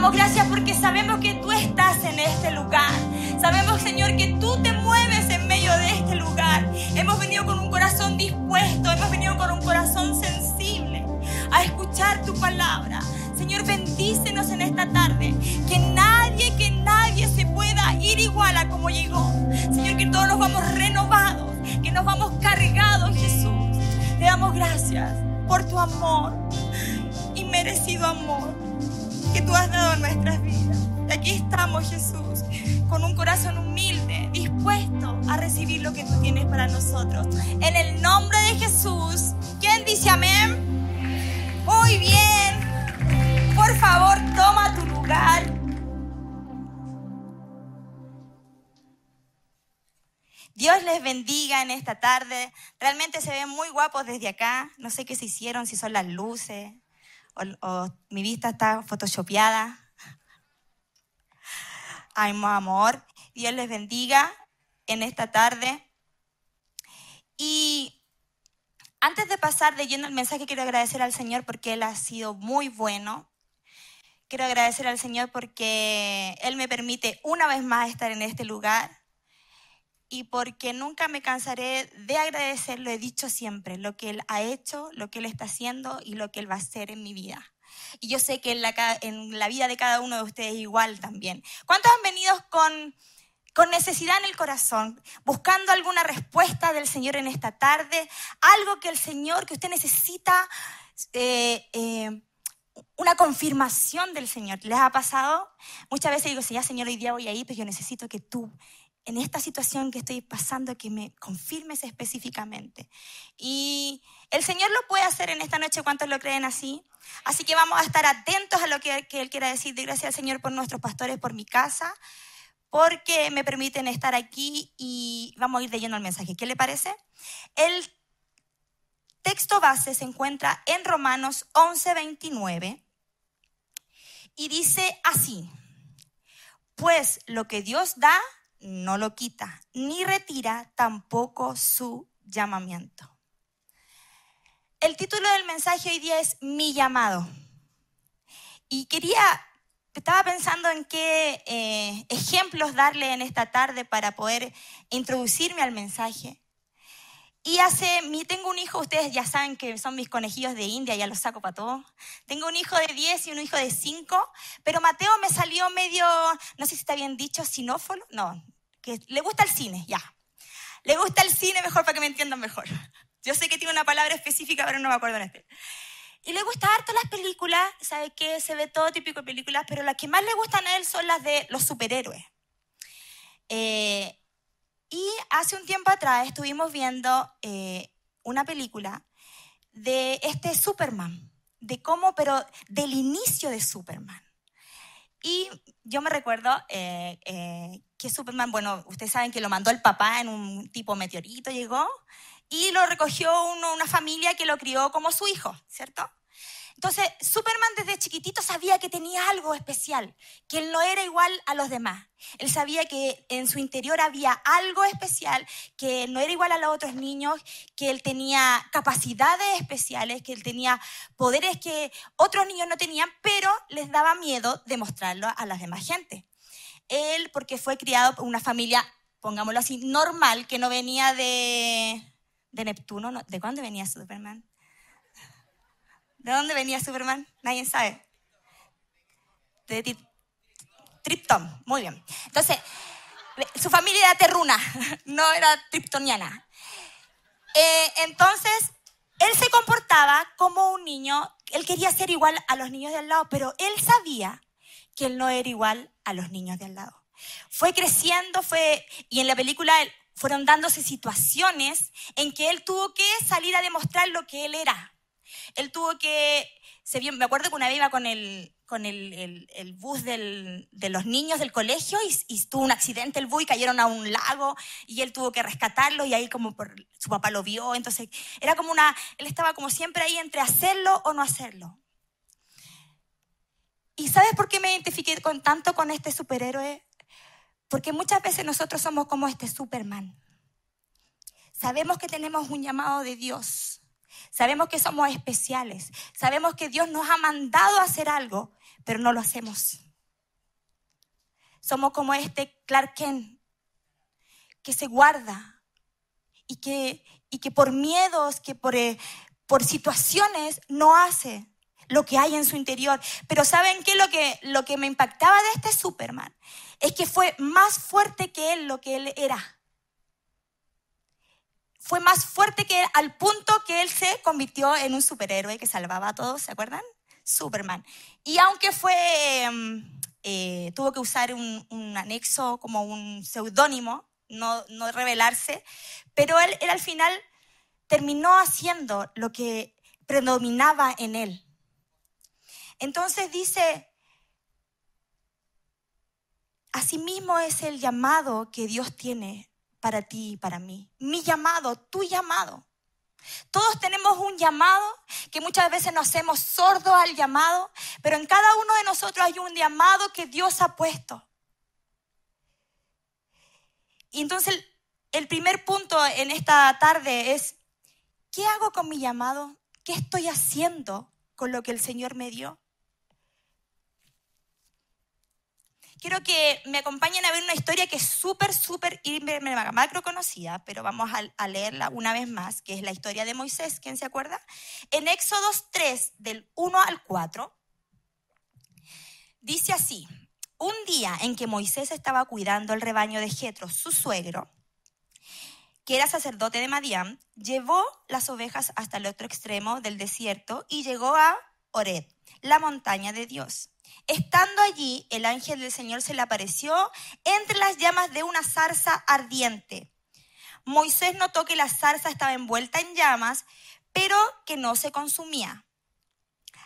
damos gracias porque sabemos que tú estás en este lugar. Sabemos, Señor, que tú te mueves en medio de este lugar. Hemos venido con un corazón dispuesto, hemos venido con un corazón sensible a escuchar tu palabra. Señor, bendícenos en esta tarde. Que nadie se pueda ir igual a como llegó. Señor, que todos nos vamos renovados, que nos vamos cargados, Jesús. Te damos gracias por tu amor, inmerecido amor, que tú has dado en nuestras vidas. Y aquí estamos, Jesús, con un corazón humilde, dispuesto a recibir lo que tú tienes para nosotros. En el nombre de Jesús, ¿quién dice amén? Muy bien. Por favor, toma tu lugar. Dios les bendiga en esta tarde. Realmente se ven muy guapos desde acá. No sé qué se hicieron, si son las luces o mi vista está photoshopeada. Ay, amor, Dios les bendiga en esta tarde. Y antes de pasar de lleno el mensaje, quiero agradecer al Señor porque Él ha sido muy bueno. Quiero agradecer al Señor porque Él me permite una vez más estar en este lugar y porque nunca me cansaré de agradecer, lo he dicho siempre, lo que Él ha hecho, lo que Él está haciendo y lo que Él va a hacer en mi vida. Y yo sé que en la vida de cada uno de ustedes igual también. ¿Cuántos han venido con necesidad en el corazón, buscando alguna respuesta del Señor en esta tarde? Algo que el Señor, que usted necesita, una confirmación del Señor. ¿Les ha pasado? Muchas veces digo, ya Señor, hoy día voy ahí, pero yo necesito que tú, en esta situación que estoy pasando, que me confirmes específicamente. Y el Señor lo puede hacer en esta noche, ¿cuántos lo creen así? Así que vamos a estar atentos a lo que Él quiera decir. De gracias al Señor por nuestros pastores, por mi casa, porque me permiten estar aquí y vamos a ir de lleno al mensaje. ¿Qué le parece? El texto base se encuentra en Romanos 11:29 y dice así: pues lo que Dios da, no lo quita, ni retira tampoco su llamamiento. El título del mensaje hoy día es Mi llamado. Y estaba pensando en qué ejemplos darle en esta tarde para poder introducirme al mensaje. Y tengo un hijo, ustedes ya saben que son mis conejillos de India, ya los saco para todos. Tengo un hijo de 10 y un hijo de 5, pero Mateo me salió medio, no sé si está bien dicho, cinófilo, no, que le gusta el cine, ya. Le gusta el cine mejor para que me entiendan mejor. Yo sé que tiene una palabra específica, pero no me acuerdo en este. Y le gustan harto las películas, ¿sabe qué? Se ve todo típico de películas, pero las que más le gustan a él son las de los superhéroes. Y hace un tiempo atrás estuvimos viendo una película de este Superman, pero del inicio de Superman. Y yo me recuerdo que Superman, bueno, ustedes saben que lo mandó el papá en un tipo meteorito, llegó, y lo recogió una familia que lo crió como su hijo, ¿cierto? Entonces, Superman desde chiquitito sabía que tenía algo especial, que él no era igual a los demás. Él sabía que en su interior había algo especial, que no era igual a los otros niños, que él tenía capacidades especiales, que él tenía poderes que otros niños no tenían, pero les daba miedo demostrarlo a las demás gente. Él, porque fue criado por una familia, pongámoslo así, normal, que no venía de Neptuno, ¿no? ¿De cuándo venía Superman? ¿De dónde venía Superman? Nadie sabe. De Krypton, muy bien. Entonces, su familia era terruna, no era kryptoniana. Entonces, él se comportaba como un niño, él quería ser igual a los niños de al lado, pero él sabía que él no era igual a los niños de al lado. Fue creciendo, y en la película fueron dándose situaciones en que él tuvo que salir a demostrar lo que él era. Él tuvo que, me acuerdo que una vez iba con el bus de los niños del colegio y tuvo un accidente el bus y cayeron a un lago y él tuvo que rescatarlo y ahí su papá lo vio, entonces era como él estaba como siempre ahí entre hacerlo o no hacerlo. ¿Y sabes por qué me identifiqué tanto con este superhéroe? Porque muchas veces nosotros somos como este Superman. Sabemos que tenemos un llamado de Dios. Sabemos que somos especiales, sabemos que Dios nos ha mandado a hacer algo, pero no lo hacemos. Somos como este Clark Kent que se guarda y que por miedos, que por situaciones no hace lo que hay en su interior. Pero ¿saben qué? Lo que me impactaba de este Superman es que fue más fuerte que él, lo que él era. Fue más fuerte que él, al punto que él se convirtió en un superhéroe que salvaba a todos, ¿se acuerdan? Superman. Y aunque fue, tuvo que usar un anexo como un seudónimo, no revelarse, pero él al final terminó haciendo lo que predominaba en él. Entonces dice, asimismo es el llamado que Dios tiene para ti y para mí. Mi llamado, tu llamado. Todos tenemos un llamado que muchas veces nos hacemos sordos al llamado, pero en cada uno de nosotros hay un llamado que Dios ha puesto. Y entonces el primer punto en esta tarde es, ¿qué hago con mi llamado? ¿Qué estoy haciendo con lo que el Señor me dio? Quiero que me acompañen a ver una historia que es súper macro conocida, pero vamos a leerla una vez más, que es la historia de Moisés. ¿Quién se acuerda? En Éxodo 3, del 1 al 4, dice así: un día en que Moisés estaba cuidando el rebaño de Jetro, su suegro, que era sacerdote de Madián, llevó las ovejas hasta el otro extremo del desierto y llegó a Horeb, la montaña de Dios. Estando allí, el ángel del Señor se le apareció entre las llamas de una zarza ardiente. Moisés notó que la zarza estaba envuelta en llamas, pero que no se consumía.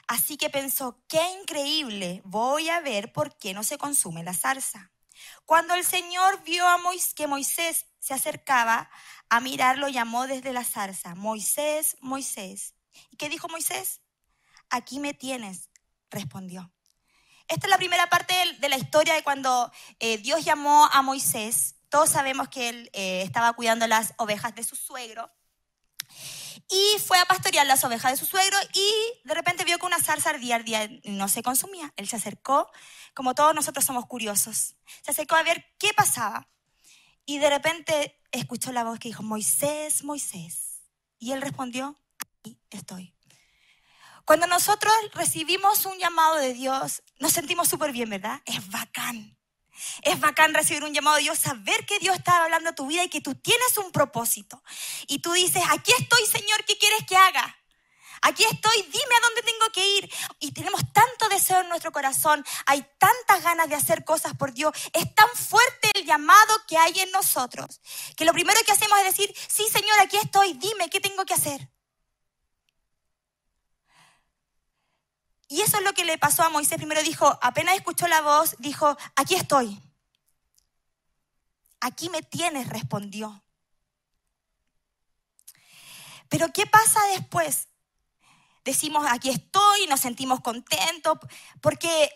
Así que pensó, qué increíble, voy a ver por qué no se consume la zarza. Cuando el Señor vio que Moisés se acercaba a mirarlo, llamó desde la zarza, Moisés, Moisés. ¿Y qué dijo Moisés? Aquí me tienes, respondió. Esta es la primera parte de la historia de cuando Dios llamó a Moisés. Todos sabemos que él estaba cuidando las ovejas de su suegro. Y fue a pastorear las ovejas de su suegro y de repente vio que una zarza ardía y no se consumía. Él se acercó, como todos nosotros somos curiosos, se acercó a ver qué pasaba. Y de repente escuchó la voz que dijo, Moisés, Moisés. Y él respondió, aquí estoy. Cuando nosotros recibimos un llamado de Dios, nos sentimos súper bien, ¿verdad? Es bacán. Es bacán recibir un llamado de Dios, saber que Dios está hablando a tu vida y que tú tienes un propósito. Y tú dices, aquí estoy, Señor, ¿qué quieres que haga? Aquí estoy, dime a dónde tengo que ir. Y tenemos tanto deseo en nuestro corazón, hay tantas ganas de hacer cosas por Dios. Es tan fuerte el llamado que hay en nosotros, que lo primero que hacemos es decir, sí, Señor, aquí estoy, dime, ¿qué tengo que hacer? Y eso es lo que le pasó a Moisés. Primero dijo, apenas escuchó la voz, dijo, aquí estoy. Aquí me tienes, respondió. Pero ¿qué pasa después? Decimos, aquí estoy, nos sentimos contentos, porque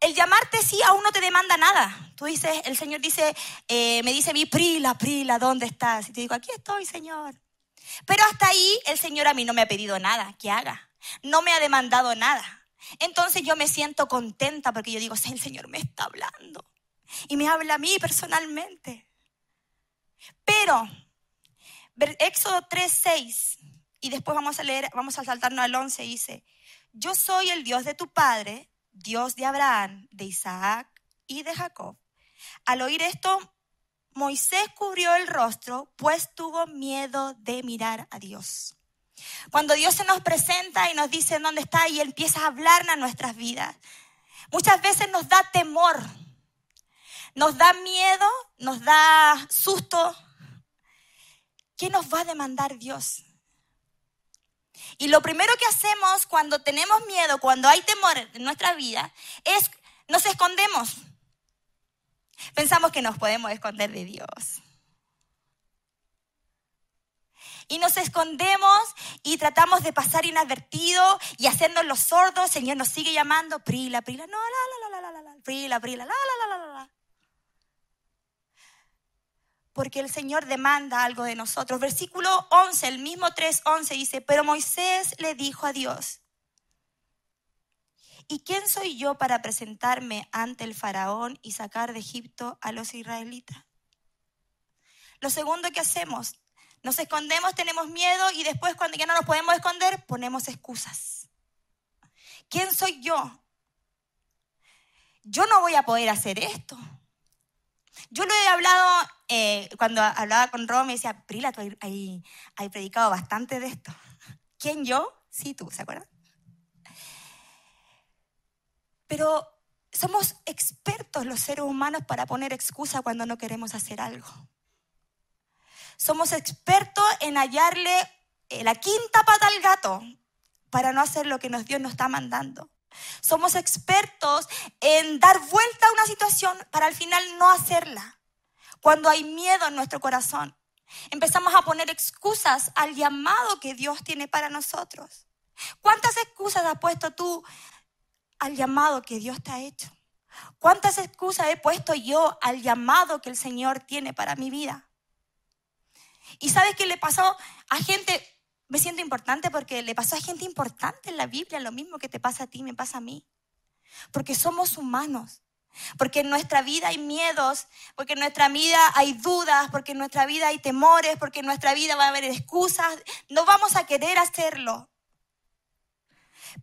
el llamarte sí aún no te demanda nada. Tú dices, el Señor dice, me dice a mí, Prila, ¿dónde estás? Y te digo, aquí estoy, Señor. Pero hasta ahí el Señor a mí no me ha pedido nada que haga. No me ha demandado nada. Entonces yo me siento contenta porque yo digo, el Señor me está hablando y me habla a mí personalmente. Pero Éxodo 3:6, y después vamos a leer, vamos a saltarnos al 11, dice, yo soy el Dios de tu padre, Dios de Abraham, de Isaac y de Jacob. Al oír esto, Moisés cubrió el rostro, pues tuvo miedo de mirar a Dios. Cuando Dios se nos presenta y nos dice dónde está y Él empieza a hablar a nuestras vidas, muchas veces nos da temor, nos da miedo, nos da susto. ¿Qué nos va a demandar Dios? Y lo primero que hacemos cuando tenemos miedo, cuando hay temor en nuestra vida, es nos escondemos. Pensamos que nos podemos esconder de Dios. Y nos escondemos y tratamos de pasar inadvertido y hacernos los sordos. Señor nos sigue llamando, Prila, no, la, Prila. Porque el Señor demanda algo de nosotros. Versículo 11, el mismo 3:11 dice, pero Moisés le dijo a Dios, ¿Y quién soy yo para presentarme ante el faraón y sacar de Egipto a los israelitas? Lo segundo que hacemos, nos escondemos, tenemos miedo y después cuando ya no nos podemos esconder, ponemos excusas. ¿Quién soy yo? Yo no voy a poder hacer esto. Yo lo he hablado, cuando hablaba con Ro, me decía, Prila, tú has predicado bastante de esto. ¿Quién yo? Sí, tú, ¿se acuerdan? Pero somos expertos los seres humanos para poner excusa cuando no queremos hacer algo. Somos expertos en hallarle la quinta pata al gato para no hacer lo que Dios nos está mandando. Somos expertos en dar vuelta a una situación para al final no hacerla. Cuando hay miedo en nuestro corazón, empezamos a poner excusas al llamado que Dios tiene para nosotros. ¿Cuántas excusas has puesto tú al llamado que Dios te ha hecho? ¿Cuántas excusas he puesto yo al llamado que el Señor tiene para mi vida? ¿Y sabes qué le pasó a gente? Me siento importante porque le pasó a gente importante en la Biblia, lo mismo que te pasa a ti, me pasa a mí. Porque somos humanos, porque en nuestra vida hay miedos, porque en nuestra vida hay dudas, porque en nuestra vida hay temores, porque en nuestra vida va a haber excusas, no vamos a querer hacerlo.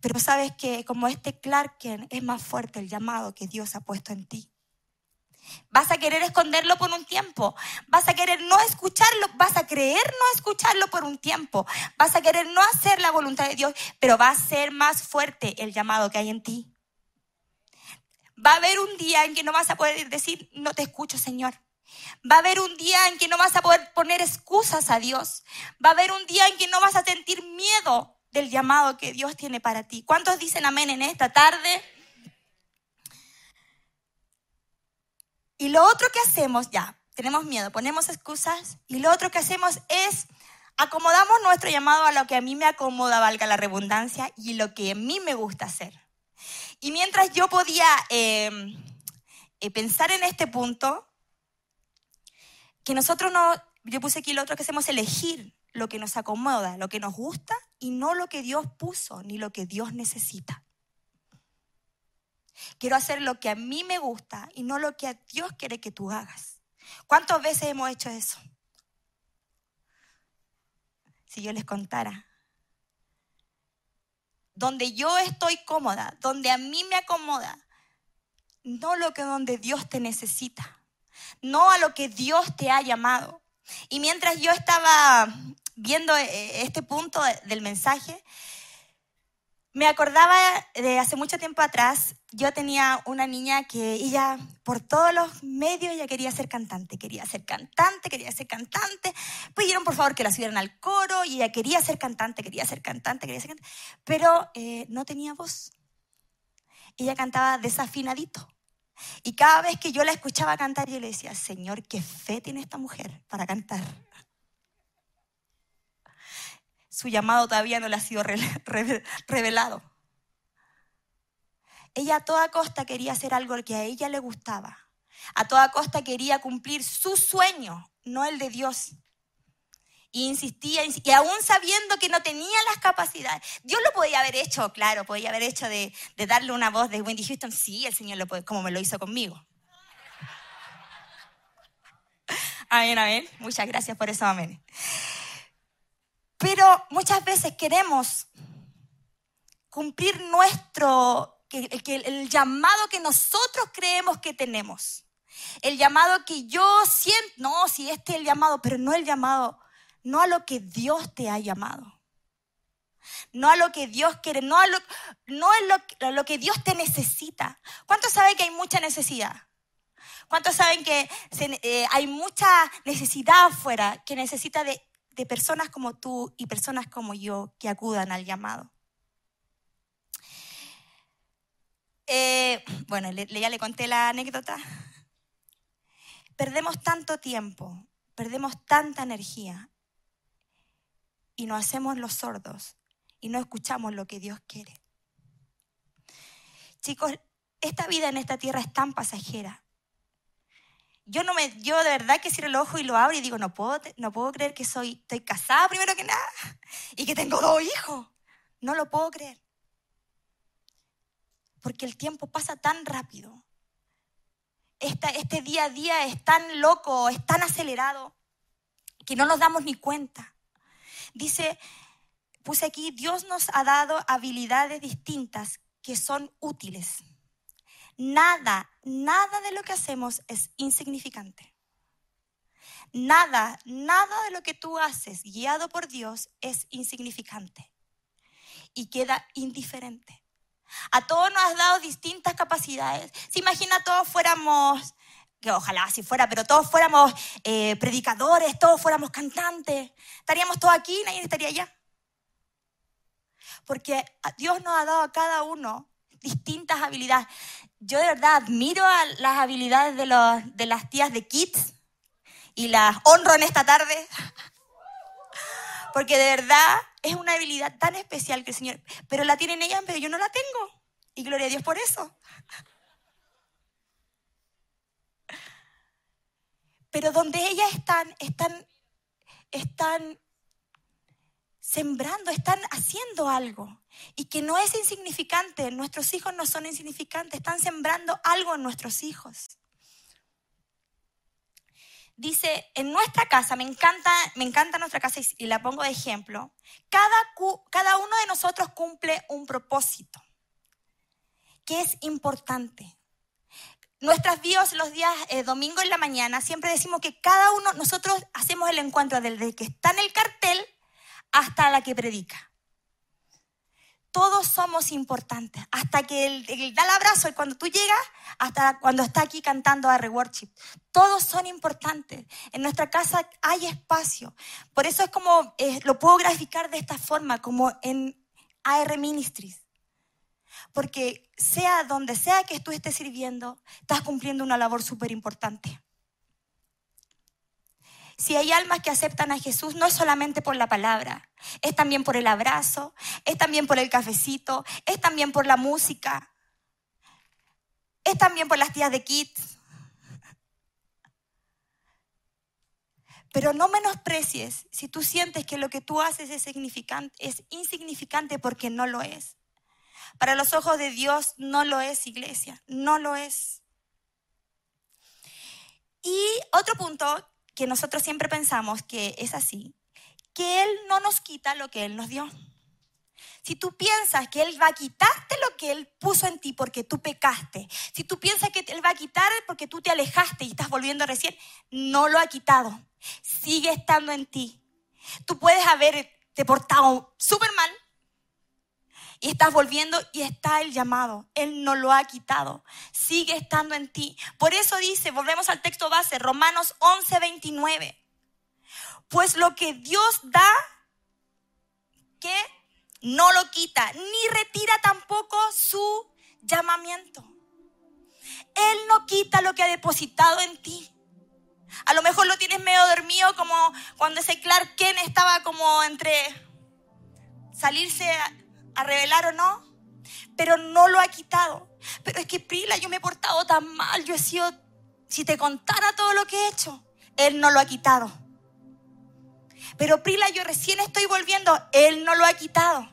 Pero sabes que como este Clark Kent es más fuerte el llamado que Dios ha puesto en ti. Vas a querer esconderlo por un tiempo, vas a querer no escucharlo, vas a creer no escucharlo por un tiempo, vas a querer no hacer la voluntad de Dios, pero va a ser más fuerte el llamado que hay en ti. Va a haber un día en que no vas a poder decir, no te escucho, Señor. Va a haber un día en que no vas a poder poner excusas a Dios. Va a haber un día en que no vas a sentir miedo del llamado que Dios tiene para ti. ¿Cuántos dicen amén en esta tarde? Y lo otro que hacemos, ya, tenemos miedo, ponemos excusas, y lo otro que hacemos es acomodamos nuestro llamado a lo que a mí me acomoda, valga la redundancia, y lo que a mí me gusta hacer. Y mientras yo podía pensar en este punto, que nosotros no, yo puse aquí lo otro que hacemos, elegir lo que nos acomoda, lo que nos gusta, y no lo que Dios puso, ni lo que Dios necesita. Quiero hacer lo que a mí me gusta y no lo que a Dios quiere que tú hagas. ¿Cuántas veces hemos hecho eso? Si yo les contara. Donde yo estoy cómoda, donde a mí me acomoda, no lo que donde Dios te necesita, no a lo que Dios te ha llamado. Y mientras yo estaba viendo este punto del mensaje, me acordaba de hace mucho tiempo atrás, yo tenía una niña que ella por todos los medios ella quería ser cantante, pidieron por favor que la subieran al coro y ella quería ser cantante, pero no tenía voz. Ella cantaba desafinadito y cada vez que yo la escuchaba cantar yo le decía, Señor, qué fe tiene esta mujer para cantar. Su llamado todavía no le ha sido revelado. Ella a toda costa quería hacer algo que a ella le gustaba. A toda costa quería cumplir su sueño, no el de Dios. Y insistía, y aún sabiendo que no tenía las capacidades. Dios lo podía haber hecho, claro, podía haber hecho de darle una voz de Whitney Houston. Sí, el Señor lo puede, como me lo hizo conmigo. Amén, amén. Muchas gracias por eso, amén. Pero muchas veces queremos cumplir el llamado que nosotros creemos que tenemos. El llamado que yo siento, no, si este es el llamado, pero no el llamado, no a lo que Dios te ha llamado. No a lo que Dios quiere, no a lo que Dios te necesita. ¿Cuántos saben que hay mucha necesidad? ¿Cuántos saben que hay mucha necesidad afuera que necesita de personas como tú y personas como yo que acudan al llamado? Ya le conté la anécdota. Perdemos tanto tiempo, perdemos tanta energía y nos hacemos los sordos y no escuchamos lo que Dios quiere. Chicos, esta vida en esta tierra es tan pasajera. Yo de verdad que cierro el ojo y lo abro y digo, no puedo creer que estoy casada primero que nada y que tengo 2 hijos. No lo puedo creer. porque el tiempo pasa tan rápido. Este día a día es tan loco, es tan acelerado, que no nos damos ni cuenta. Dice, puse aquí, Dios nos ha dado habilidades distintas que son útiles. Nada de lo que hacemos es insignificante. Nada de lo que tú haces guiado por Dios es insignificante y queda indiferente. A todos nos has dado distintas capacidades. Se imagina todos fuéramos, que ojalá así fuera, pero todos fuéramos predicadores, todos fuéramos cantantes. Estaríamos todos aquí y nadie estaría allá. Porque Dios nos ha dado a cada uno distintas habilidades. Yo de verdad admiro las habilidades de las tías de Kids y las honro en esta tarde. Porque de verdad es una habilidad tan especial que el Señor... Pero la tienen ellas, pero yo no la tengo. Y gloria a Dios por eso. Pero donde ellas están sembrando, están haciendo algo. Y que no es insignificante. Nuestros hijos no son insignificantes. Están sembrando algo en nuestros hijos. Dice, en nuestra casa, me encanta nuestra casa y la pongo de ejemplo, cada uno de nosotros cumple un propósito que es importante. Nuestras bios los días domingo en la mañana siempre decimos que cada uno, nosotros hacemos el encuentro desde el que está en el cartel hasta la que predica. Todos somos importantes, hasta que él da el abrazo y cuando tú llegas, hasta cuando está aquí cantando a Reworship. Todos son importantes. En nuestra casa hay espacio. Por eso es como, lo puedo graficar de esta forma, como en AR Ministries. Porque sea donde sea que tú estés sirviendo, estás cumpliendo una labor súper importante. Si hay almas que aceptan a Jesús, no es solamente por la palabra, es también por el abrazo, es también por el cafecito, es también por la música, es también por las tías de kids. Pero no menosprecies si tú sientes que lo que tú haces es insignificante, porque no lo es. Para los ojos de Dios no lo es, iglesia, no lo es. Y otro punto que nosotros siempre pensamos que es así, que Él no nos quita lo que Él nos dio. Si tú piensas que Él va a quitarte lo que Él puso en ti porque tú pecaste, si tú piensas que Él va a quitar porque tú te alejaste y estás volviendo recién, no lo ha quitado, sigue estando en ti. Tú puedes haberte portado súper mal y estás volviendo y está el llamado. Él no lo ha quitado. Sigue estando en ti. Por eso dice, volvemos al texto base, Romanos 11:29. Pues lo que Dios da, que no lo quita, ni retira tampoco su llamamiento. Él no quita lo que ha depositado en ti. A lo mejor lo tienes medio dormido, como cuando ese Clark Kent estaba como entre salirse a revelar o no, pero no lo ha quitado. Pero es que Prila, yo me he portado tan mal, yo he sido, si te contara todo lo que he hecho, Él no lo ha quitado. Pero Prila, yo recién estoy volviendo, Él no lo ha quitado.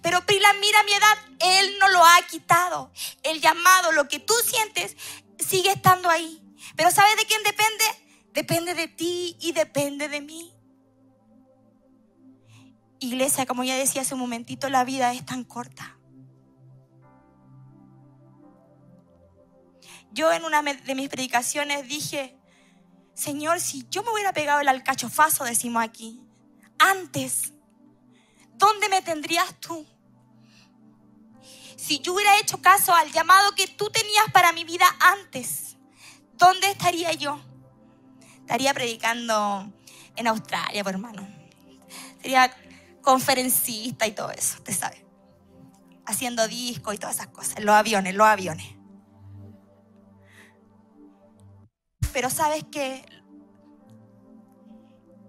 Pero Prila, mira mi edad, Él no lo ha quitado. El llamado, lo que tú sientes, sigue estando ahí. Pero ¿sabes de quién depende? Depende de ti y depende de mí. Iglesia, como ya decía hace un momentito, la vida es tan corta. Yo en una de mis predicaciones dije, Señor, si yo me hubiera pegado el alcachofazo, decimos aquí, antes, ¿dónde me tendrías tú? Si yo hubiera hecho caso al llamado que tú tenías para mi vida antes, ¿dónde estaría yo? Estaría predicando en Australia, por hermano. Sería conferencista y todo eso, usted sabe. Haciendo disco y todas esas cosas, los aviones. Pero sabes que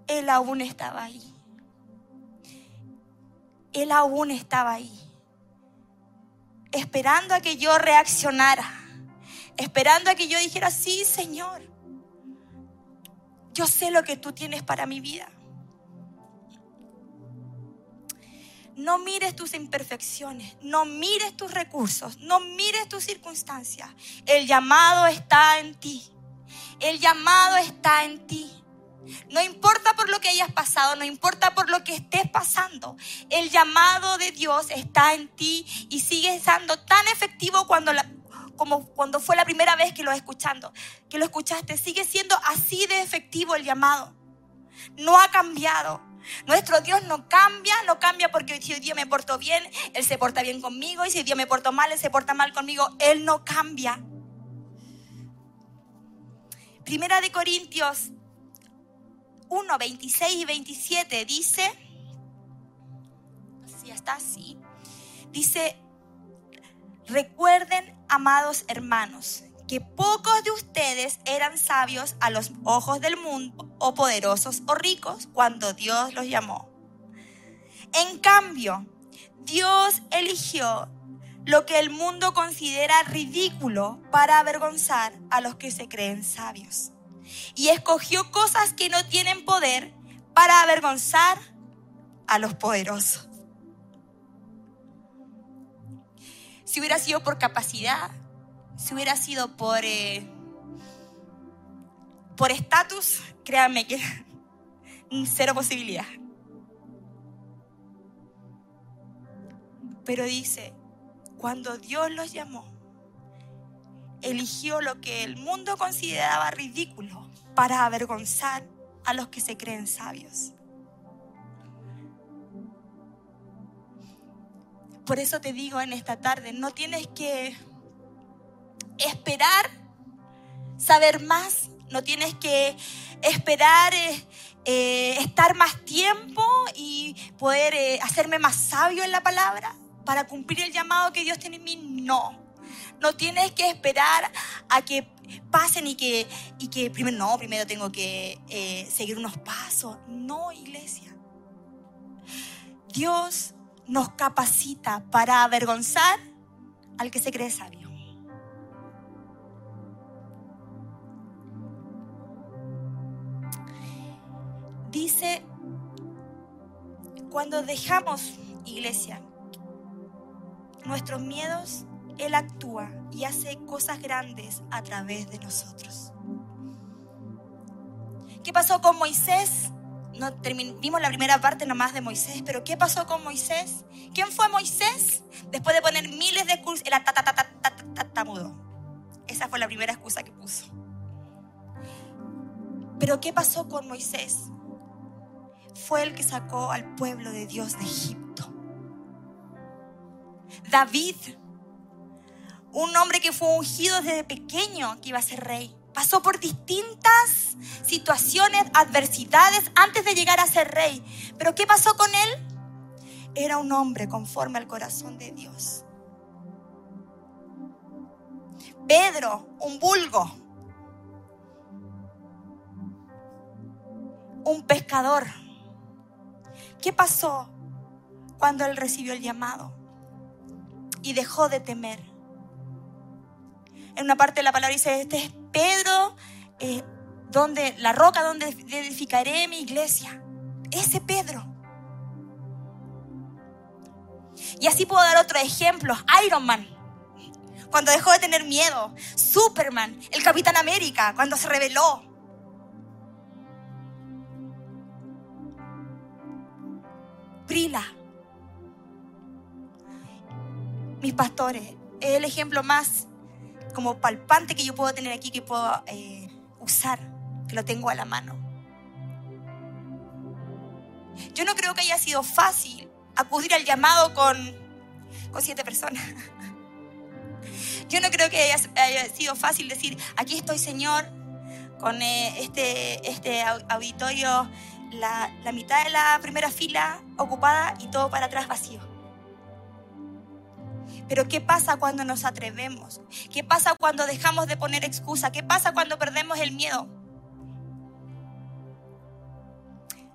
Él aún estaba ahí, esperando a que yo reaccionara, esperando a que yo dijera, sí, Señor, yo sé lo que tú tienes para mi vida. No mires tus imperfecciones, no mires tus recursos, no mires tus circunstancias. El llamado está en ti. El llamado está en ti. No importa por lo que hayas pasado, no importa por lo que estés pasando, el llamado de Dios está en ti y sigue siendo tan efectivo como cuando fue la primera vez que lo escuchaste. Sigue siendo así de efectivo el llamado. No ha cambiado. Nuestro Dios no cambia porque si hoy día me porto bien, Él se porta bien conmigo, y si hoy día me porto mal, Él se porta mal conmigo. Él no cambia. 1 Corintios 1:26-27 dice, ya está así, dice: recuerden, amados hermanos, que pocos de ustedes eran sabios a los ojos del mundo, o poderosos o ricos, cuando Dios los llamó. En cambio, Dios eligió lo que el mundo considera ridículo para avergonzar a los que se creen sabios. Y escogió cosas que no tienen poder para avergonzar a los poderosos. Si hubiera sido por capacidad, si hubiera sido por estatus, créanme que cero posibilidad. Pero dice, cuando Dios los llamó, eligió lo que el mundo consideraba ridículo para avergonzar a los que se creen sabios. Por eso te digo en esta tarde, no tienes que esperar saber más, no tienes que esperar estar más tiempo y poder hacerme más sabio en la palabra para cumplir el llamado que Dios tiene en mí. No tienes que esperar a que pasen y que primero tengo que seguir unos pasos. No, iglesia. Dios nos capacita para avergonzar al que se cree sabio. Dice, cuando dejamos, iglesia, nuestros miedos, Él actúa y hace cosas grandes a través de nosotros. ¿Qué pasó con Moisés? Vimos la primera parte nomás de Moisés, pero ¿qué pasó con Moisés? ¿Quién fue Moisés? Después de poner miles de excusas, era tartamudo. Esa fue la primera excusa que puso. Pero ¿qué pasó con Moisés? Fue el que sacó al pueblo de Dios de Egipto. David, un hombre que fue ungido desde pequeño, que iba a ser rey. Pasó por distintas situaciones, adversidades, antes de llegar a ser rey. ¿Pero qué pasó con él? Era un hombre conforme al corazón de Dios. Pedro, un vulgo. Un pescador. ¿Qué pasó cuando él recibió el llamado y dejó de temer? En una parte de la palabra dice, este es Pedro, la roca donde edificaré mi iglesia. Ese Pedro. Y así puedo dar otros ejemplos. Iron Man, cuando dejó de tener miedo. Superman, el Capitán América, cuando se rebeló. Prila. Mis pastores, es el ejemplo más como palpante que yo puedo tener aquí, que puedo usar, que lo tengo a la mano. Yo no creo que haya sido fácil acudir al llamado con 7 personas. Yo no creo que haya sido fácil decir, aquí estoy, Señor, con este auditorio, la mitad de la primera fila ocupada y todo para atrás vacío. Pero ¿qué pasa cuando nos atrevemos? ¿Qué pasa cuando dejamos de poner excusa? ¿Qué pasa cuando perdemos el miedo?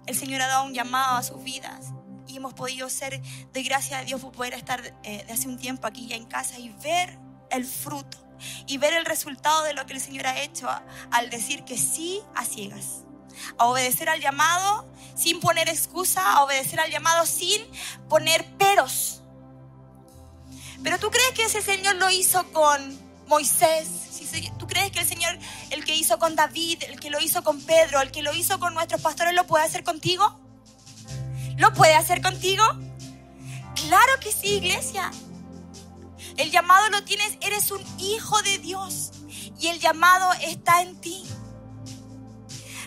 El Señor ha dado un llamado a sus vidas y hemos podido ser, doy gracias a Dios por poder estar de hace un tiempo aquí ya en casa y ver el fruto y ver el resultado de lo que el Señor ha hecho al decir que sí a ciegas, a obedecer al llamado sin poner excusa, a obedecer al llamado sin poner peros. Pero tú crees que ese Señor lo hizo con Moisés, tú crees que el Señor, el que hizo con David, el que lo hizo con Pedro, el que lo hizo con nuestros pastores, ¿lo puede hacer contigo? ¿Lo puede hacer contigo? Claro que sí, iglesia. El llamado lo tienes, eres un hijo de Dios y el llamado está en ti.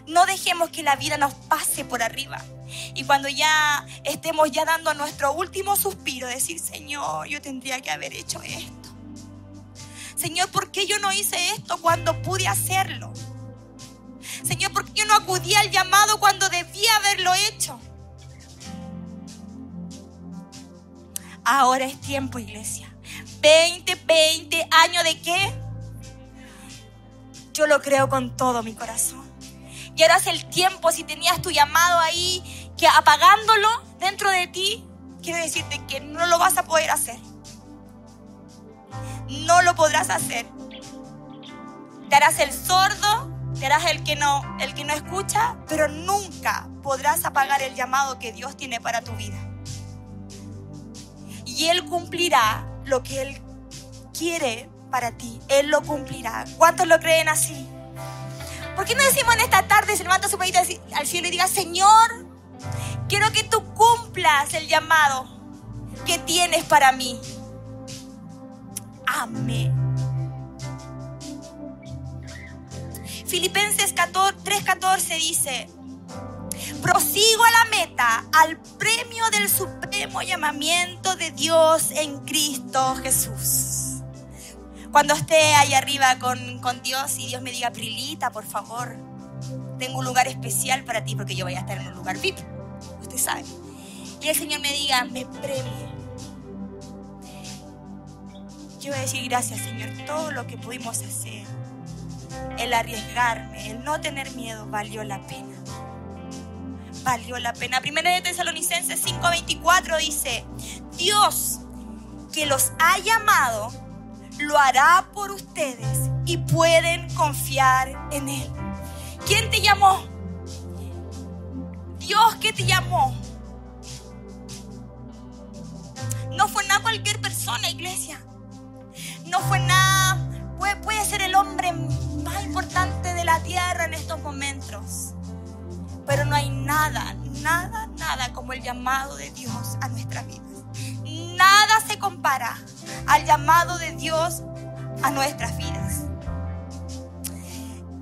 No dejemos que la vida nos pase por arriba. Y cuando ya estemos ya dando nuestro último suspiro, decir, Señor, yo tendría que haber hecho esto. Señor, ¿por qué yo no hice esto cuando pude hacerlo? Señor, ¿por qué yo no acudí al llamado cuando debía haberlo hecho? Ahora es tiempo, iglesia. 20 años de qué? Yo lo creo con todo mi corazón. Y ahora es el tiempo, si tenías tu llamado ahí, que apagándolo dentro de ti, quiero decirte que no lo vas a poder hacer. No lo podrás hacer. Te harás el sordo, te harás el que no escucha, pero nunca podrás apagar el llamado que Dios tiene para tu vida. Y Él cumplirá lo que Él quiere para ti. Él lo cumplirá. ¿Cuántos lo creen así? ¿Por qué no decimos en esta tarde, se levanta su pedito al cielo y diga, Señor, quiero que tú cumplas el llamado que tienes para mí? Amén. Filipenses 3:14 dice, prosigo a la meta, al premio del supremo llamamiento de Dios en Cristo Jesús. Cuando esté ahí arriba con Dios y Dios me diga, Prilita, por favor, tengo un lugar especial para ti, porque yo voy a estar en un lugar VIP, usted sabe. Y el Señor me diga, me premie. Yo voy a decir, gracias, Señor, todo lo que pudimos hacer, el arriesgarme, el no tener miedo, valió la pena. Valió la pena. Primera de Tesalonicenses 5:24 dice, Dios que los ha llamado lo hará por ustedes y pueden confiar en Él. ¿Quién te llamó? Dios que te llamó. No fue nada cualquier persona, iglesia. No fue nada, puede ser el hombre más importante de la tierra en estos momentos. Pero no hay nada como el llamado de Dios a nuestras vidas. Nada se compara al llamado de Dios a nuestras vidas.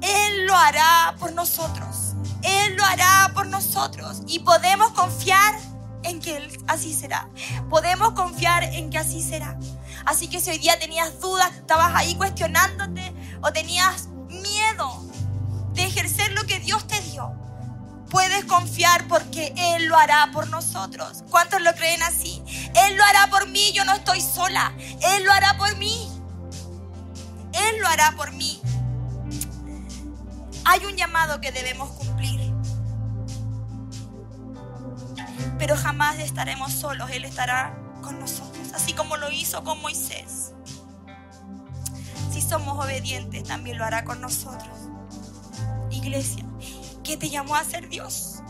Él lo hará por nosotros. Él lo hará por nosotros. Y podemos confiar en que Él así será. Podemos confiar en que así será. Así que si hoy día tenías dudas, estabas ahí cuestionándote o tenías miedo de ejercer lo que Dios te dio, puedes confiar porque Él lo hará por nosotros. ¿Cuántos lo creen así? Él lo hará por mí, yo no estoy sola. Él lo hará por mí. Él lo hará por mí. Hay un llamado que debemos cumplir. Pero jamás estaremos solos. Él estará con nosotros, así como lo hizo con Moisés. Si somos obedientes, también lo hará con nosotros. Iglesia, ¿qué te llamó a ser Dios?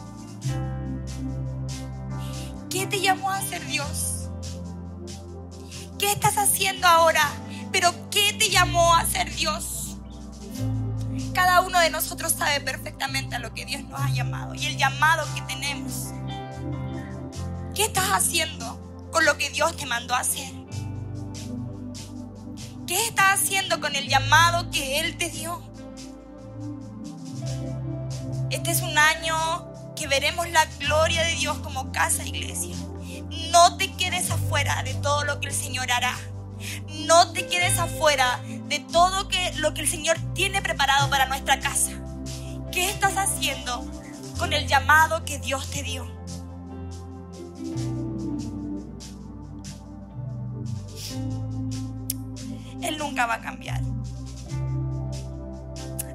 ¿Qué te llamó a ser Dios? ¿Qué estás haciendo ahora? ¿Pero qué te llamó a ser Dios? Cada uno de nosotros sabe perfectamente a lo que Dios nos ha llamado y el llamado que tenemos. ¿Qué estás haciendo con lo que Dios te mandó a hacer? ¿Qué estás haciendo con el llamado que Él te dio? Este es un año que veremos la gloria de Dios como casa, iglesia. No te quedes afuera de todo lo que el Señor hará. No te quedes afuera de todo lo que el Señor tiene preparado para nuestra casa. ¿Qué estás haciendo con el llamado que Dios te dio? Él nunca va a cambiar.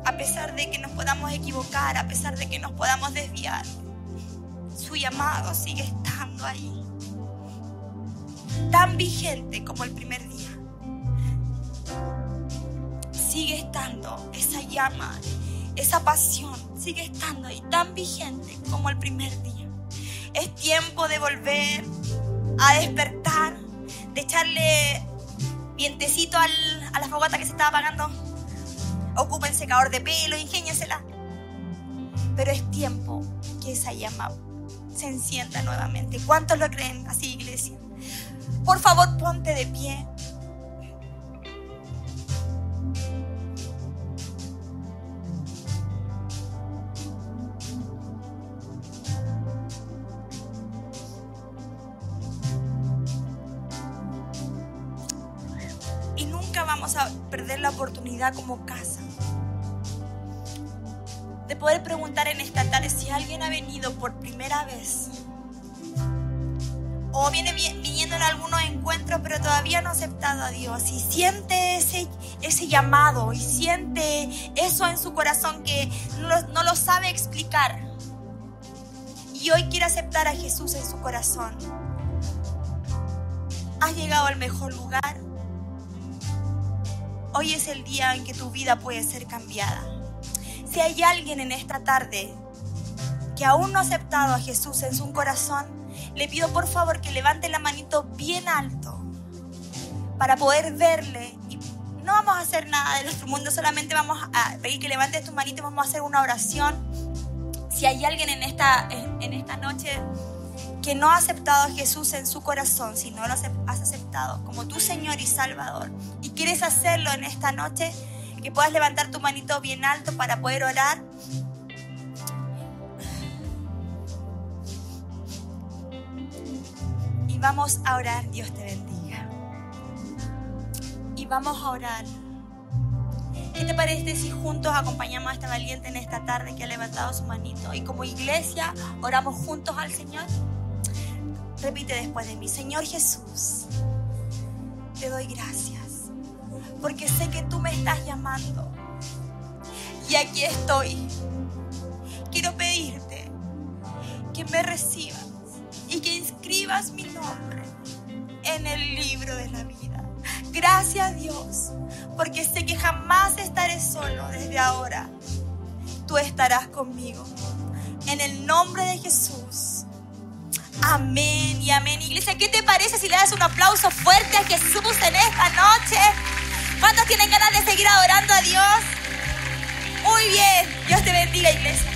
A pesar de que nos podamos equivocar, a pesar de que nos podamos desviar, su llamado sigue estando ahí, tan vigente como el primer día. Sigue estando esa llama, esa pasión sigue estando ahí tan vigente como el primer día. Es tiempo de volver a despertar, de echarle vientecito a la fogata que se estaba apagando. Ocupen secador de pelo, ingéñensela. Pero es tiempo que esa llama se encienda nuevamente. ¿Cuántos lo creen así, iglesia? Por favor, ponte de pie. Y nunca vamos a perder la oportunidad como casa de poder preguntar en esta tarde si alguien ha venido por primera vez o viene viniendo en algunos encuentros pero todavía no ha aceptado a Dios y siente ese llamado y siente eso en su corazón que no lo sabe explicar y hoy quiere aceptar a Jesús en su corazón. Has llegado al mejor lugar. Hoy es el día en que tu vida puede ser cambiada. Si hay alguien en esta tarde que aún no ha aceptado a Jesús en su corazón, le pido por favor que levante la manito bien alto para poder verle. Y no vamos a hacer nada de nuestro mundo, solamente vamos a pedir que levantes tu manito y vamos a hacer una oración. Si hay alguien en esta noche que no ha aceptado a Jesús en su corazón, si no lo has aceptado como tu Señor y Salvador y quieres hacerlo en esta noche, que puedas levantar tu manito bien alto para poder orar. Vamos a orar, Dios te bendiga. Y vamos a orar. ¿Qué te parece si juntos acompañamos a esta valiente en esta tarde que ha levantado su manito? Y como iglesia oramos juntos al Señor. Repite después de mí. Señor Jesús, te doy gracias porque sé que tú me estás llamando y aquí estoy. Quiero pedirte que me recibas y que inscribas mi nombre en el libro de la vida. Gracias, Dios, porque sé que jamás estaré solo desde ahora. Tú estarás conmigo. En el nombre de Jesús. Amén y amén. Iglesia, ¿qué te parece si le das un aplauso fuerte a Jesús en esta noche? ¿Cuántos tienen ganas de seguir adorando a Dios? Muy bien. Dios te bendiga, iglesia.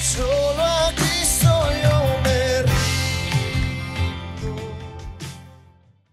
Solo